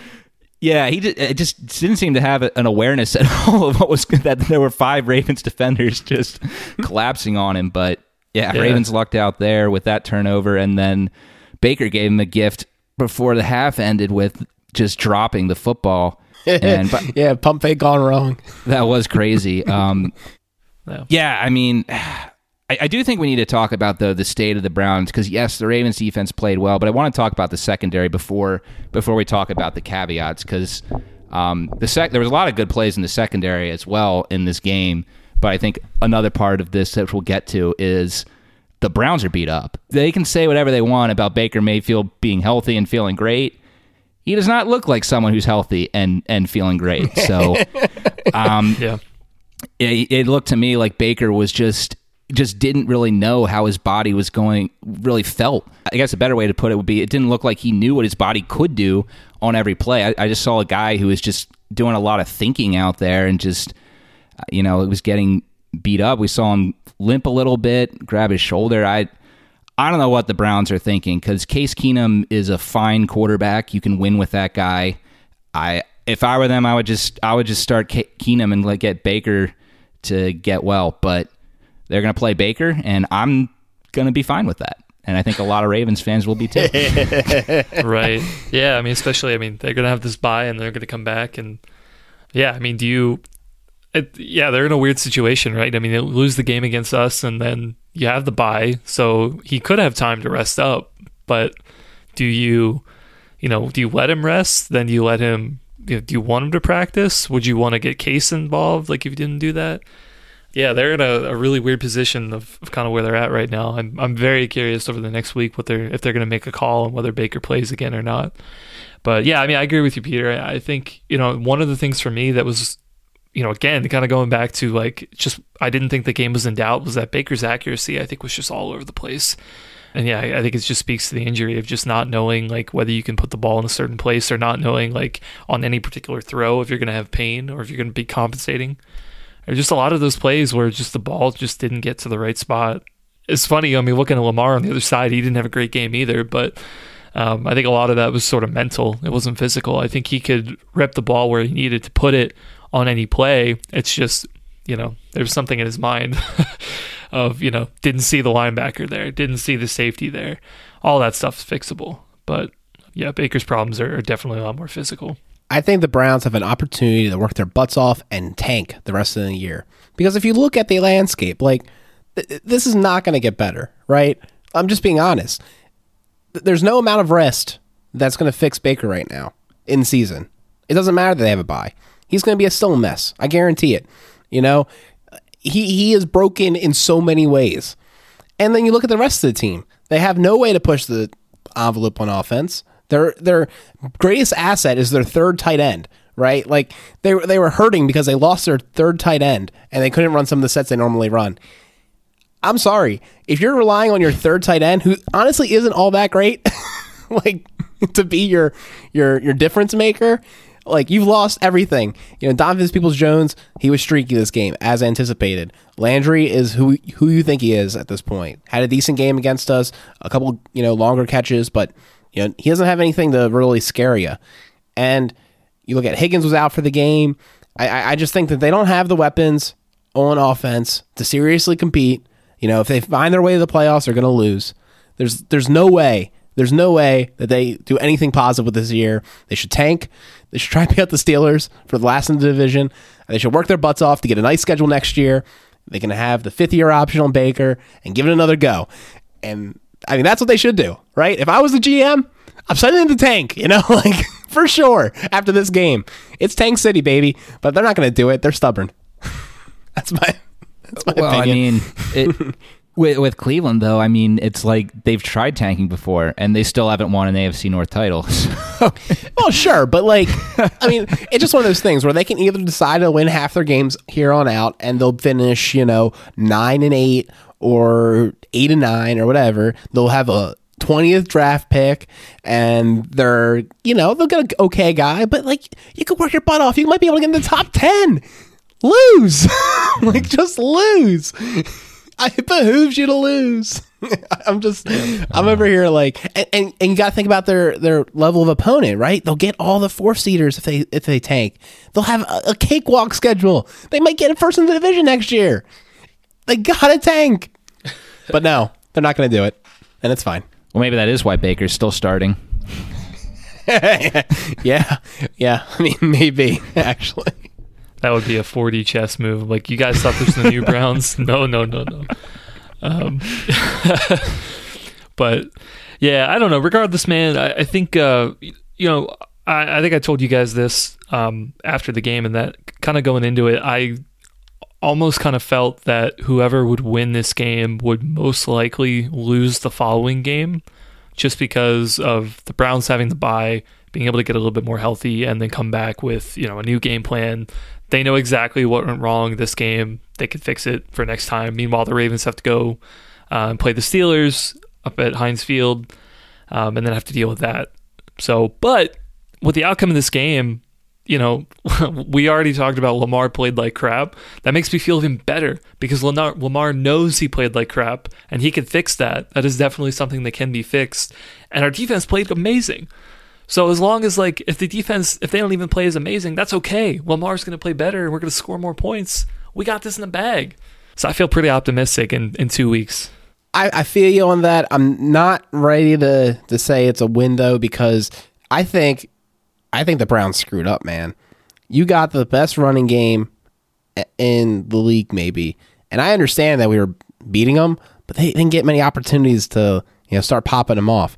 Yeah, it just didn't seem to have an awareness at all of what was good, that there were five Ravens defenders just collapsing on him. But, yeah, Ravens lucked out there with that turnover, and then Baker gave him a gift before the half ended with just dropping the football. And yeah, pump fake gone wrong. That was crazy. No. Yeah, I mean, I do think we need to talk about, though, the state of the Browns, because, yes, the Ravens defense played well, but I want to talk about the secondary before we talk about the caveats, because there was a lot of good plays in the secondary as well in this game, but I think another part of this that we'll get to is the Browns are beat up. They can say whatever they want about Baker Mayfield being healthy and feeling great. He does not look like someone who's healthy and feeling great. So it looked to me like Baker was just didn't really know how his body was going, really felt. I guess a better way to put it would be it didn't look like he knew what his body could do on every play. I just saw a guy who was just doing a lot of thinking out there and just, it was getting beat up. We saw him limp a little bit, grab his shoulder. I don't know what the Browns are thinking, because Case Keenum is a fine quarterback. You can win with that guy. If I were them, I would just start Keenum and get Baker to get well. But they're going to play Baker, and I'm going to be fine with that. And I think a lot of Ravens fans will be too. Right. Yeah, I mean, especially, I mean, they're going to have this bye and they're going to come back. And yeah, I mean, they're in a weird situation, right? I mean, they lose the game against us and then you have the bye. So he could have time to rest up. But do you let him rest? Then you let him, do you want him to practice? Would you want to get Case involved? Like if you didn't do that? Yeah, they're in a really weird position of kind of where they're at right now. I'm very curious over the next week if they're going to make a call and whether Baker plays again or not. But yeah, I mean, I agree with you, Peter. I think, one of the things for me that was, again, kind of going back to like, just, I didn't think the game was in doubt was that Baker's accuracy, I think, was just all over the place. And yeah, I think it just speaks to the injury of just not knowing like whether you can put the ball in a certain place or not knowing like on any particular throw if you're going to have pain or if you're going to be compensating. There's just a lot of those plays where just the ball just didn't get to the right spot. It's funny, I mean, looking at Lamar on the other side, he didn't have a great game either, but I think a lot of that was sort of mental. It wasn't physical. I think he could rep the ball where he needed to put it on any play. It's just, there's something in his mind of, didn't see the linebacker there, didn't see the safety there. All that stuff's fixable. But yeah, Baker's problems are definitely a lot more physical. I think the Browns have an opportunity to work their butts off and tank the rest of the year. Because if you look at the landscape, like, this is not going to get better, right? I'm just being honest. There's no amount of rest that's going to fix Baker right now in season. It doesn't matter that they have a bye. He's going to be still a mess. I guarantee it. He is broken in so many ways. And then you look at the rest of the team. They have no way to push the envelope on offense. Their greatest asset is their third tight end, right? Like they were hurting because they lost their third tight end and they couldn't run some of the sets they normally run. I'm sorry. If you're relying on your third tight end, who honestly isn't all that great, like to be your difference maker, like you've lost everything. Donovan Peoples-Jones, he was streaky this game as anticipated. Landry is who you think he is at this point. Had a decent game against us, a couple, longer catches, but he doesn't have anything to really scare you. And you look at Higgins was out for the game. I just think that they don't have the weapons on offense to seriously compete. If they find their way to the playoffs, they're going to lose. There's no way. There's no way that they do anything positive with this year. They should tank. They should try to beat out the Steelers for the last in the division. They should work their butts off to get a nice schedule next year. They can have the fifth-year option on Baker and give it another go. And I mean, that's what they should do, right? If I was the GM, I'm sending in the tank, like for sure after this game. It's Tank City, baby, but they're not going to do it. They're stubborn. That's my opinion. I mean, with Cleveland, though, I mean, it's like they've tried tanking before and they still haven't won an AFC North title. So. Well, sure, but like, I mean, it's just one of those things where they can either decide to win half their games here on out and they'll finish, 9-8 or 8-9 or whatever. They'll have a 20th draft pick and they're, they'll get an okay guy, but like you could work your butt off. You might be able to get in the top 10. Lose. Like just lose. It behooves you to lose. I'm over here like, and you got to think about their level of opponent, right? They'll get all the four seaters if they tank. They'll have a cakewalk schedule. They might get first in the division next year. They gotta tank. But no, they're not going to do it. And it's fine. Well, maybe that is why Baker's still starting. Yeah. I mean, maybe, actually. That would be a 4D chess move. Like, you guys thought this was the new Browns? No. But, yeah, I don't know. Regardless, man, I think, I think I told you guys this after the game, and that kind of going into it, I almost kind of felt that whoever would win this game would most likely lose the following game just because of the Browns having the bye, being able to get a little bit more healthy and then come back with, a new game plan. They know exactly what went wrong this game. They could fix it for next time. Meanwhile, the Ravens have to go and play the Steelers up at Heinz Field and then have to deal with that. So, but with the outcome of this game, we already talked about Lamar played like crap. That makes me feel even better because Lamar knows he played like crap and he can fix that. That is definitely something that can be fixed. And our defense played amazing. So as long as like, if they don't even play as amazing, that's okay. Lamar's going to play better and we're going to score more points. We got this in the bag. So I feel pretty optimistic in 2 weeks. I feel you on that. I'm not ready to say it's a win, though, because I think the Browns screwed up, man. You got the best running game in the league, maybe. And I understand that we were beating them, but they didn't get many opportunities to, you know, start popping them off.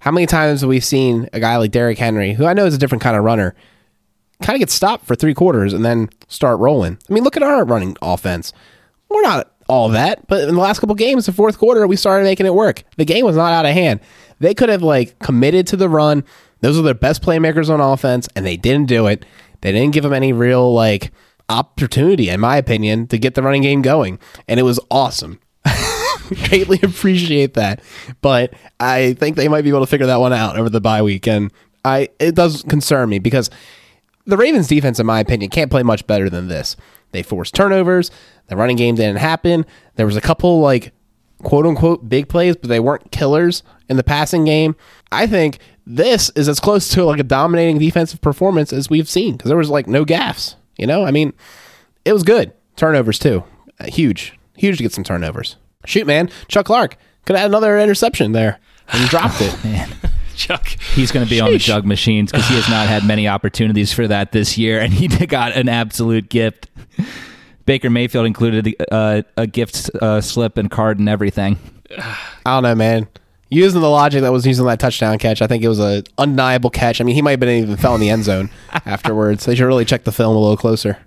How many times have we seen a guy like Derrick Henry, who I know is a different kind of runner, kind of get stopped for three quarters and then start rolling? I mean, look at our running offense. We're not all that, but in the last couple games, the fourth quarter, we started making it work. The game was not out of hand. They could have, like, committed to the run. Those are their best playmakers on offense, and they didn't do it. They didn't give them any real, like, opportunity, in my opinion, to get the running game going, and it was awesome. Greatly appreciate that, but I think they might be able to figure that one out over the bye week, and it does concern me because the Ravens defense, in my opinion, can't play much better than this. They forced turnovers. The running game didn't happen. There was a couple, like, quote-unquote big plays, but they weren't killers in the passing game. I think this is as close to, like, a dominating defensive performance as we've seen because there was, like, no gaffes, you know? I mean, it was good. Turnovers, too. Huge to get some turnovers. Shoot, man. Chuck Clark could have had another interception there and dropped it. Man. Chuck. He's going to be on the jug machines because he has not had many opportunities for that this year, and he got an absolute gift. Baker Mayfield included a gift slip and card and everything. I don't know, man. Using the logic that was using that touchdown catch, I think it was an undeniable catch. I mean, he might have been even fell in the end zone afterwards. They should really check the film a little closer.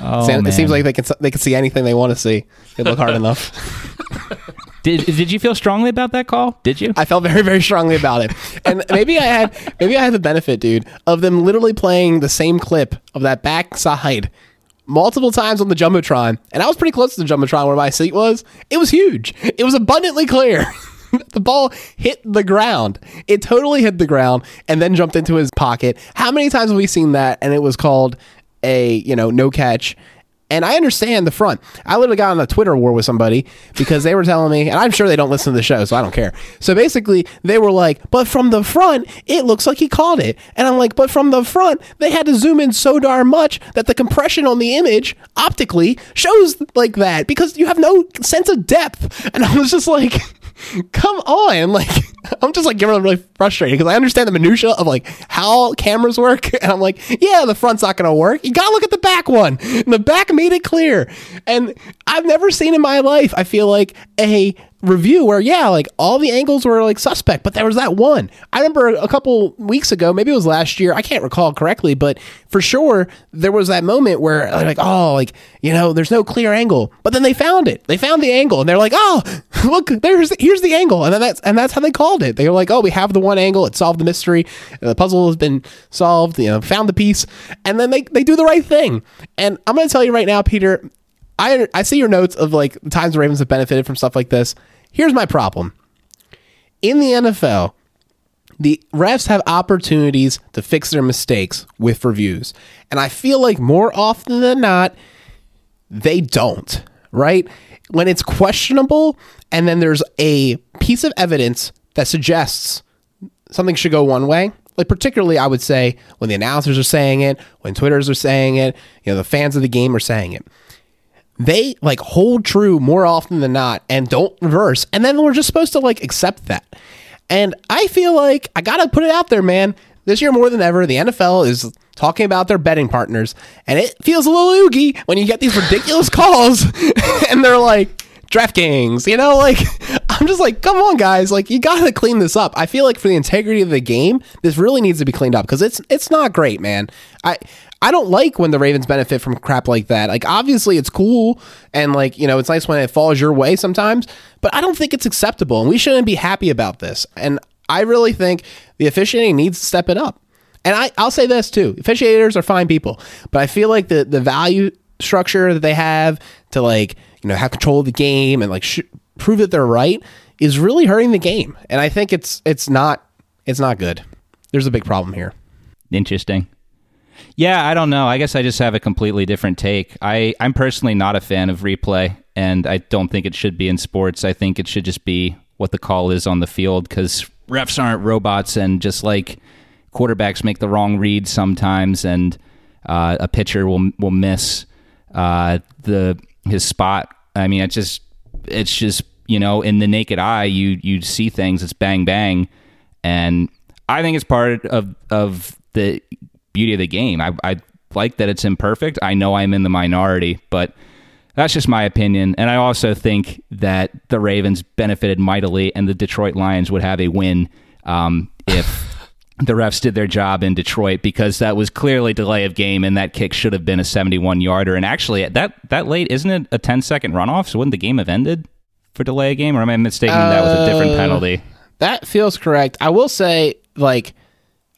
Oh, it seems like they can see anything they want to see. They look hard enough. Did you feel strongly about that call? Did you? I felt very, very strongly about it. And maybe I had the benefit, dude, of them literally playing the same clip of that backside multiple times on the Jumbotron. And I was pretty close to the Jumbotron where my seat was. It was huge. It was abundantly clear. The ball hit the ground. It totally hit the ground and then jumped into his pocket. How many times have we seen that? And it was called a, you know, no catch. And I understand the front. I literally got on a Twitter war with somebody because they were telling me, and I'm sure they don't listen to the show, so I don't care. So basically, they were like, but from the front, it looks like he called it. And I'm like, but from the front, they had to zoom in so darn much that the compression on the image optically shows like that because you have no sense of depth. And I was just like, come on. Like, I'm just like getting really frustrated because I understand the minutia of like how cameras work. And I'm like, yeah, the front's not going to work. You got to look at the back one. And the back made it clear. And I've never seen in my life, I feel like, a review where, yeah, like all the angles were like suspect, but there was that one. I remember a couple weeks ago, maybe it was last year, I can't recall correctly, but for sure there was that moment where like, oh, like, you know, there's no clear angle, but then they found it. They found the angle and they're like, oh, look, here's the angle. And then that's how they called it. They were like, oh, we have the one angle. It solved the mystery. The puzzle has been solved, you know, found the piece. And then they do the right thing. And I'm going to tell you right now, Peter, I see your notes of like times the Ravens have benefited from stuff like this. Here's my problem. In the NFL, the refs have opportunities to fix their mistakes with reviews. And I feel like more often than not, they don't, right? When it's questionable and then there's a piece of evidence that suggests something should go one way. Like particularly, I would say, when the announcers are saying it, when Twitters are saying it, you know, the fans of the game are saying it. They like hold true more often than not and don't reverse. And then we're just supposed to like accept that. And I feel like I got to put it out there, man. This year more than ever, the NFL is talking about their betting partners. And it feels a little oogie when you get these ridiculous calls and they're like DraftKings, you know, like I'm just like, come on, guys, like you got to clean this up. I feel like for the integrity of the game, this really needs to be cleaned up because it's not great, man. I don't like when the Ravens benefit from crap like that. Like, obviously, it's cool, and, like, you know, it's nice when it falls your way sometimes, but I don't think it's acceptable, and we shouldn't be happy about this. And I really think the officiating needs to step it up. And I'll say this, too. Officiators are fine people, but I feel like the value structure that they have to, like, you know, have control of the game and, like, prove that they're right is really hurting the game. And I think it's not good. There's a big problem here. Interesting. Yeah, I don't know. I guess I just have a completely different take. I'm personally not a fan of replay, and I don't think it should be in sports. I think it should just be what the call is on the field because refs aren't robots, and just like quarterbacks make the wrong read sometimes, and a pitcher will miss his spot. I mean, it's just you know, in the naked eye, you see things. It's bang, bang. And I think it's part of the beauty of the game. I like that it's imperfect. I know I'm in the minority, but that's just my opinion. And I also think that the Ravens benefited mightily, and the Detroit Lions would have a win if the refs did their job in Detroit, because that was clearly delay of game, and that kick should have been a 71-yarder. And actually, at that late, isn't it a 10-second runoff? So wouldn't the game have ended for delay of game? Or am I mistaken that was a different penalty? That feels correct. I will say, like,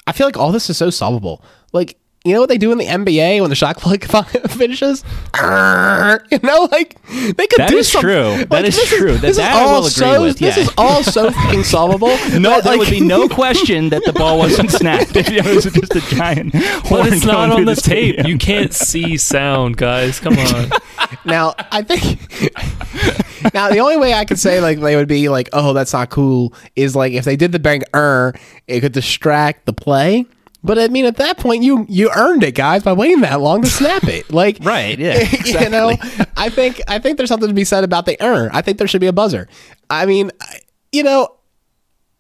I feel like all this is so solvable. Like, you know what they do in the NBA when the shot clock finishes? You know, like, they could do something. That like, is true. That is true. That I will agree with. Yeah. This is all so fucking solvable. No, there would be no question that the ball wasn't snapped. It was just a giant horn. But it's not on the tape. Stadium. You can't see sound, guys. Come on. Now, I think... Now, the only way I could say, like, they would be like, oh, that's not cool, is, like, if they did the bang, it could distract the play. But I mean, at that point, you earned it, guys, by waiting that long to snap it. Like, right? Yeah, exactly. You know, I think there's something to be said about the earn. I think there should be a buzzer. I mean, you know,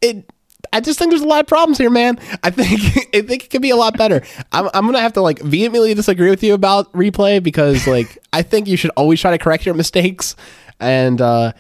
it. I just think there's a lot of problems here, man. I think it could be a lot better. I'm gonna have to like vehemently disagree with you about replay, because like I think you should always try to correct your mistakes. And I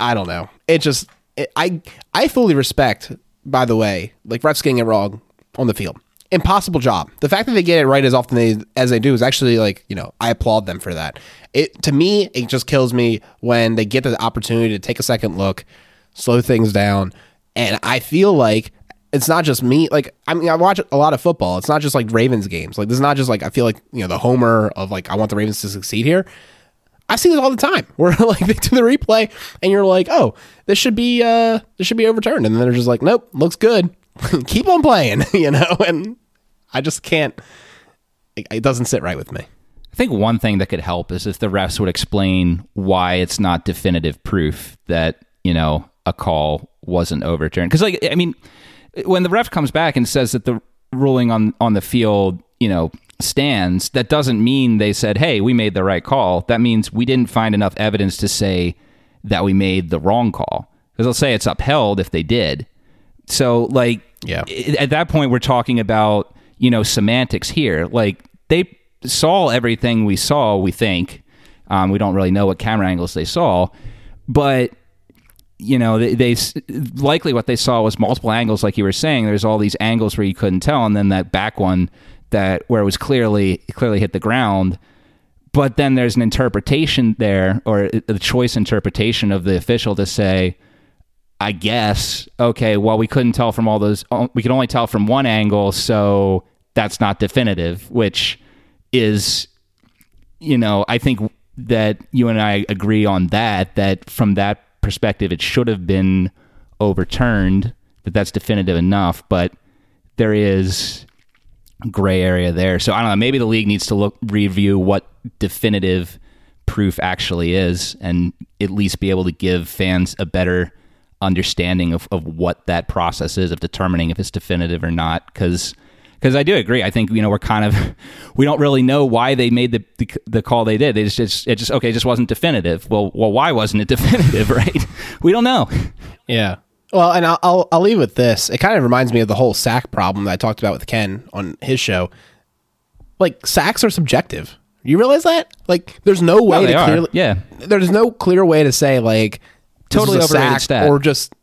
don't know. It just I fully respect, by the way, like refs getting it wrong on the field. Impossible job. The fact that they get it right as often as they do is actually like, you know, I applaud them for that. It, to me, it just kills me when they get the opportunity to take a second look, slow things down. And I feel like it's not just me. Like, I mean, I watch a lot of football. It's not just like Ravens games. Like, this is not just like, I feel like, you know, the homer of like, I want the Ravens to succeed here. I see this all the time where like they do the replay and you're like, oh, this should be overturned. And then they're just like, nope, looks good. Keep on playing, you know, and I just can't. It doesn't sit right with me. I think one thing that could help is if the refs would explain why it's not definitive proof that, you know, a call wasn't overturned. Because, like, I mean, when the ref comes back and says that the ruling on the field, you know, stands, that doesn't mean they said, hey, we made the right call. That means we didn't find enough evidence to say that we made the wrong call. Because they'll say it's upheld if they did. So, like, yeah. At that point, we're talking about, you know, semantics here. Like, they saw everything we saw, we think. We don't really know what camera angles they saw. But, you know, they likely what they saw was multiple angles, like you were saying. There's all these angles where you couldn't tell, and then that back one where it was clearly hit the ground. But then there's an interpretation there, or a choice interpretation of the official to say, I guess, okay, well, we couldn't tell from all those. We could only tell from one angle, so that's not definitive, which is, you know, I think that you and I agree on that from that perspective, it should have been overturned, that's definitive enough, but there is gray area there. So I don't know, maybe the league needs to review what definitive proof actually is and at least be able to give fans a better understanding of what that process is of determining if it's definitive or not, because I do agree. I think, you know, we're kind of, we don't really know why they made the call they did. They just wasn't definitive. Well, why wasn't it definitive, right? We don't know. Yeah. Well, and I'll leave with this. It kind of reminds me of the whole sack problem that I talked about with Ken on his show. Like, sacks are subjective. You realize that? Like, there's no way to clearly, yeah. There's no clear way to say like, totally overrated stat, or just,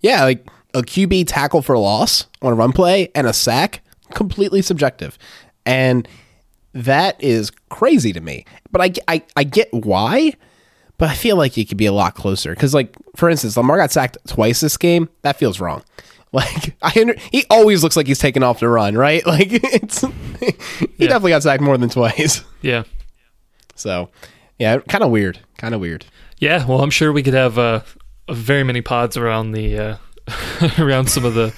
yeah, like a QB tackle for loss on a run play and a sack, completely subjective, and that is crazy to me. But I get why, but I feel like you could be a lot closer, because, like, for instance, Lamar got sacked twice this game. That feels wrong. Like, he always looks like he's taking off to run, right? Like, it's he definitely got sacked more than twice. Yeah. So, yeah, kind of weird. Yeah, well, I'm sure we could have very many pods around around some of the,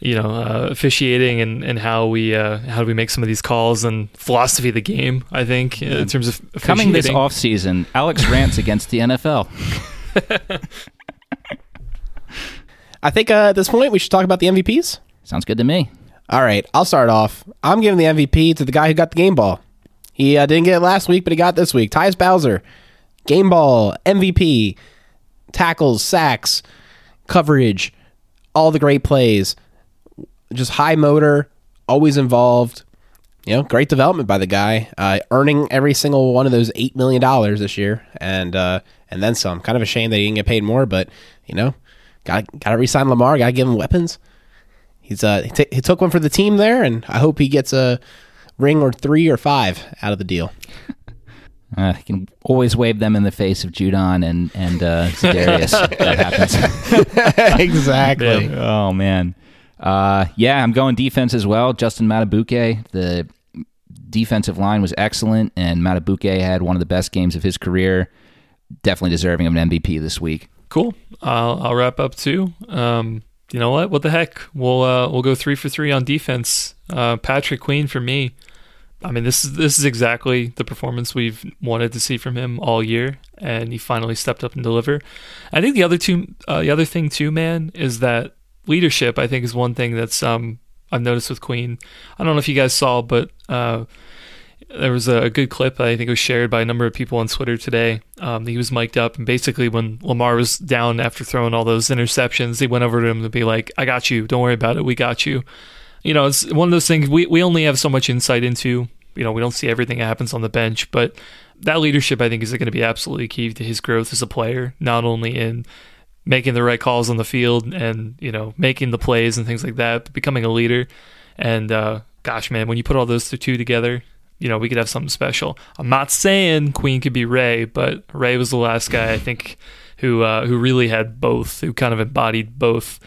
you know, officiating and how do we make some of these calls and philosophy of the game. I think in terms of officiating. Coming this offseason, Alex rants against the NFL. I think at this point we should talk about the MVPs. Sounds good to me. All right, I'll start off. I'm giving the MVP to the guy who got the game ball. He didn't get it last week, but he got it this week. Tyus Bowser. game ball, MVP, tackles, sacks, coverage, all the great plays, just high motor, always involved. You know, great development by the guy, earning every single one of those $8 million this year, and then some. Kind of a shame that he didn't get paid more, but, you know, got to re-sign Lamar, got to give him weapons. He's he took one for the team there, and I hope he gets a ring or 3 or 5 out of the deal. You can always wave them in the face of Judon and Zadarius. That happens. Exactly. Yeah. Oh, man. Yeah, I'm going defense as well. Justin Madubuike, the defensive line was excellent, and Madubuike had one of the best games of his career. Definitely deserving of an MVP this week. Cool. I'll wrap up too. You know what? What the heck? We'll go 3 for 3 on defense. Patrick Queen for me. I mean, this is exactly the performance we've wanted to see from him all year, and he finally stepped up and delivered. I think the other thing too, man, is that leadership, I think, is one thing that's I've noticed with Queen. I don't know if you guys saw, but there was a good clip that I think was shared by a number of people on Twitter today. He was mic'd up, and basically when Lamar was down after throwing all those interceptions, he went over to him to be like, I got you. Don't worry about it. We got you. You know, it's one of those things we only have so much insight into. You know, we don't see everything that happens on the bench, but that leadership, I think, is going to be absolutely key to his growth as a player, not only in making the right calls on the field and, you know, making the plays and things like that, but becoming a leader. And gosh, man, when you put all those two together, you know, we could have something special. I'm not saying Queen could be Ray, but Ray was the last guy, I think, who really had both, who kind of embodied both.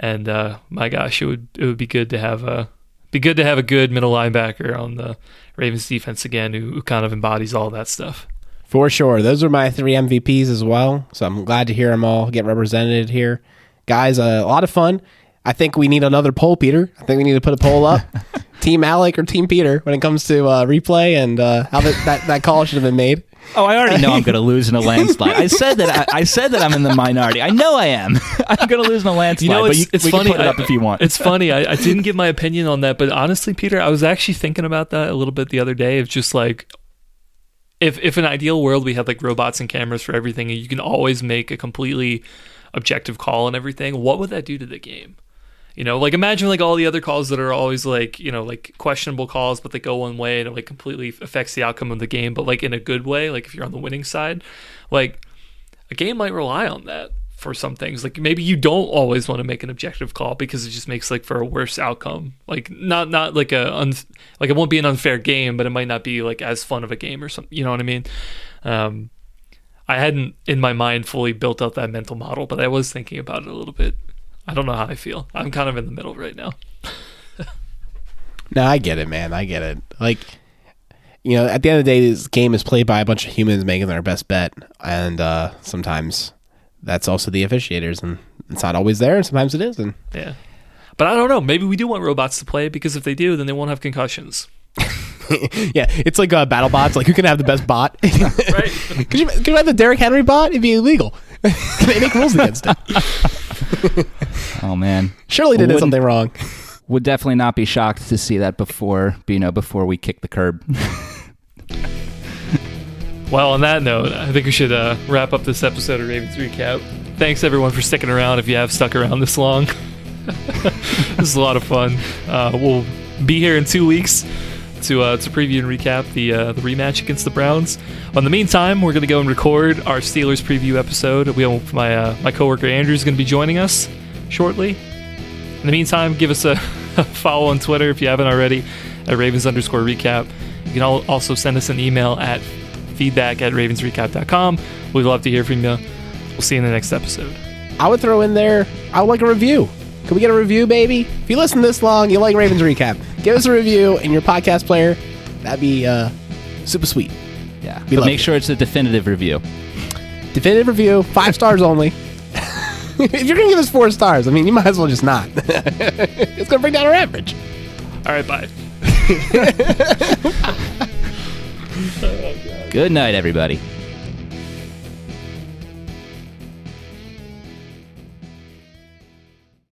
And my gosh, it would be good to have a good middle linebacker on the Ravens defense again, who kind of embodies all that stuff. For sure. Those are my 3 MVPs as well, so I'm glad to hear them all get represented here. Guys, a lot of fun. I think we need another poll, Peter. I think we need to put a poll up. Team Alec or Team Peter when it comes to replay and how that call should have been made. Oh, I already know I'm going to lose in a landslide. I said that I'm in the minority. I know I am. I'm going to lose in a landslide, you know, but it's funny. Can put it up if you want. It's funny. I didn't give my opinion on that, but honestly, Peter, I was actually thinking about that a little bit the other day of just like, If in an ideal world we had like robots and cameras for everything and you can always make a completely objective call and everything, what would that do to the game? You know, like imagine like all the other calls that are always like, you know, like questionable calls, but they go one way and it like completely affects the outcome of the game, but like in a good way, like if you're on the winning side, like a game might rely on that for some things. Like maybe you don't always want to make an objective call because it just makes like for a worse outcome. Like not like like it won't be an unfair game, but it might not be like as fun of a game or something. You know what I mean? I hadn't in my mind fully built out that mental model, but I was thinking about it a little bit. I don't know how I feel. I'm kind of in the middle right now. No, I get it, man. I get it. Like, you know, at the end of the day, this game is played by a bunch of humans making their best bet. And sometimes that's also the officiators, and it's not always there, and sometimes it is. And yeah. But I don't know. Maybe we do want robots to play, because if they do, then they won't have concussions. Yeah, it's like battle bots. Like, who can have the best bot? Right. Could you have the Derrick Henry bot? It'd be illegal. They make rules against it. Oh, man. Surely they did something wrong. Would definitely not be shocked to see that before we kick the curb. Well, on that note, I think we should wrap up this episode of Ravens Recap. Thanks, everyone, for sticking around if you have stuck around this long. This is a lot of fun. We'll be here in 2 weeks to preview and recap the rematch against the Browns. In the meantime, we're going to go and record our Steelers preview episode. My coworker Andrew is going to be joining us shortly. In the meantime, give us a follow on Twitter if you haven't already at Ravens_recap. You can also send us an email at feedback@ravensrecap.com. We'd love to hear from you. We'll see you in the next episode. I would throw in there, I would like a review. Can we get a review, baby? If you listen this long, you like Ravens Recap, give us a review in your podcast player. That'd be super sweet. Yeah, but make sure it's a definitive review. 5 stars only. If you're going to give us 4 stars, I mean, you might as well just not. It's going to bring down our average. All right, bye. Good night, everybody.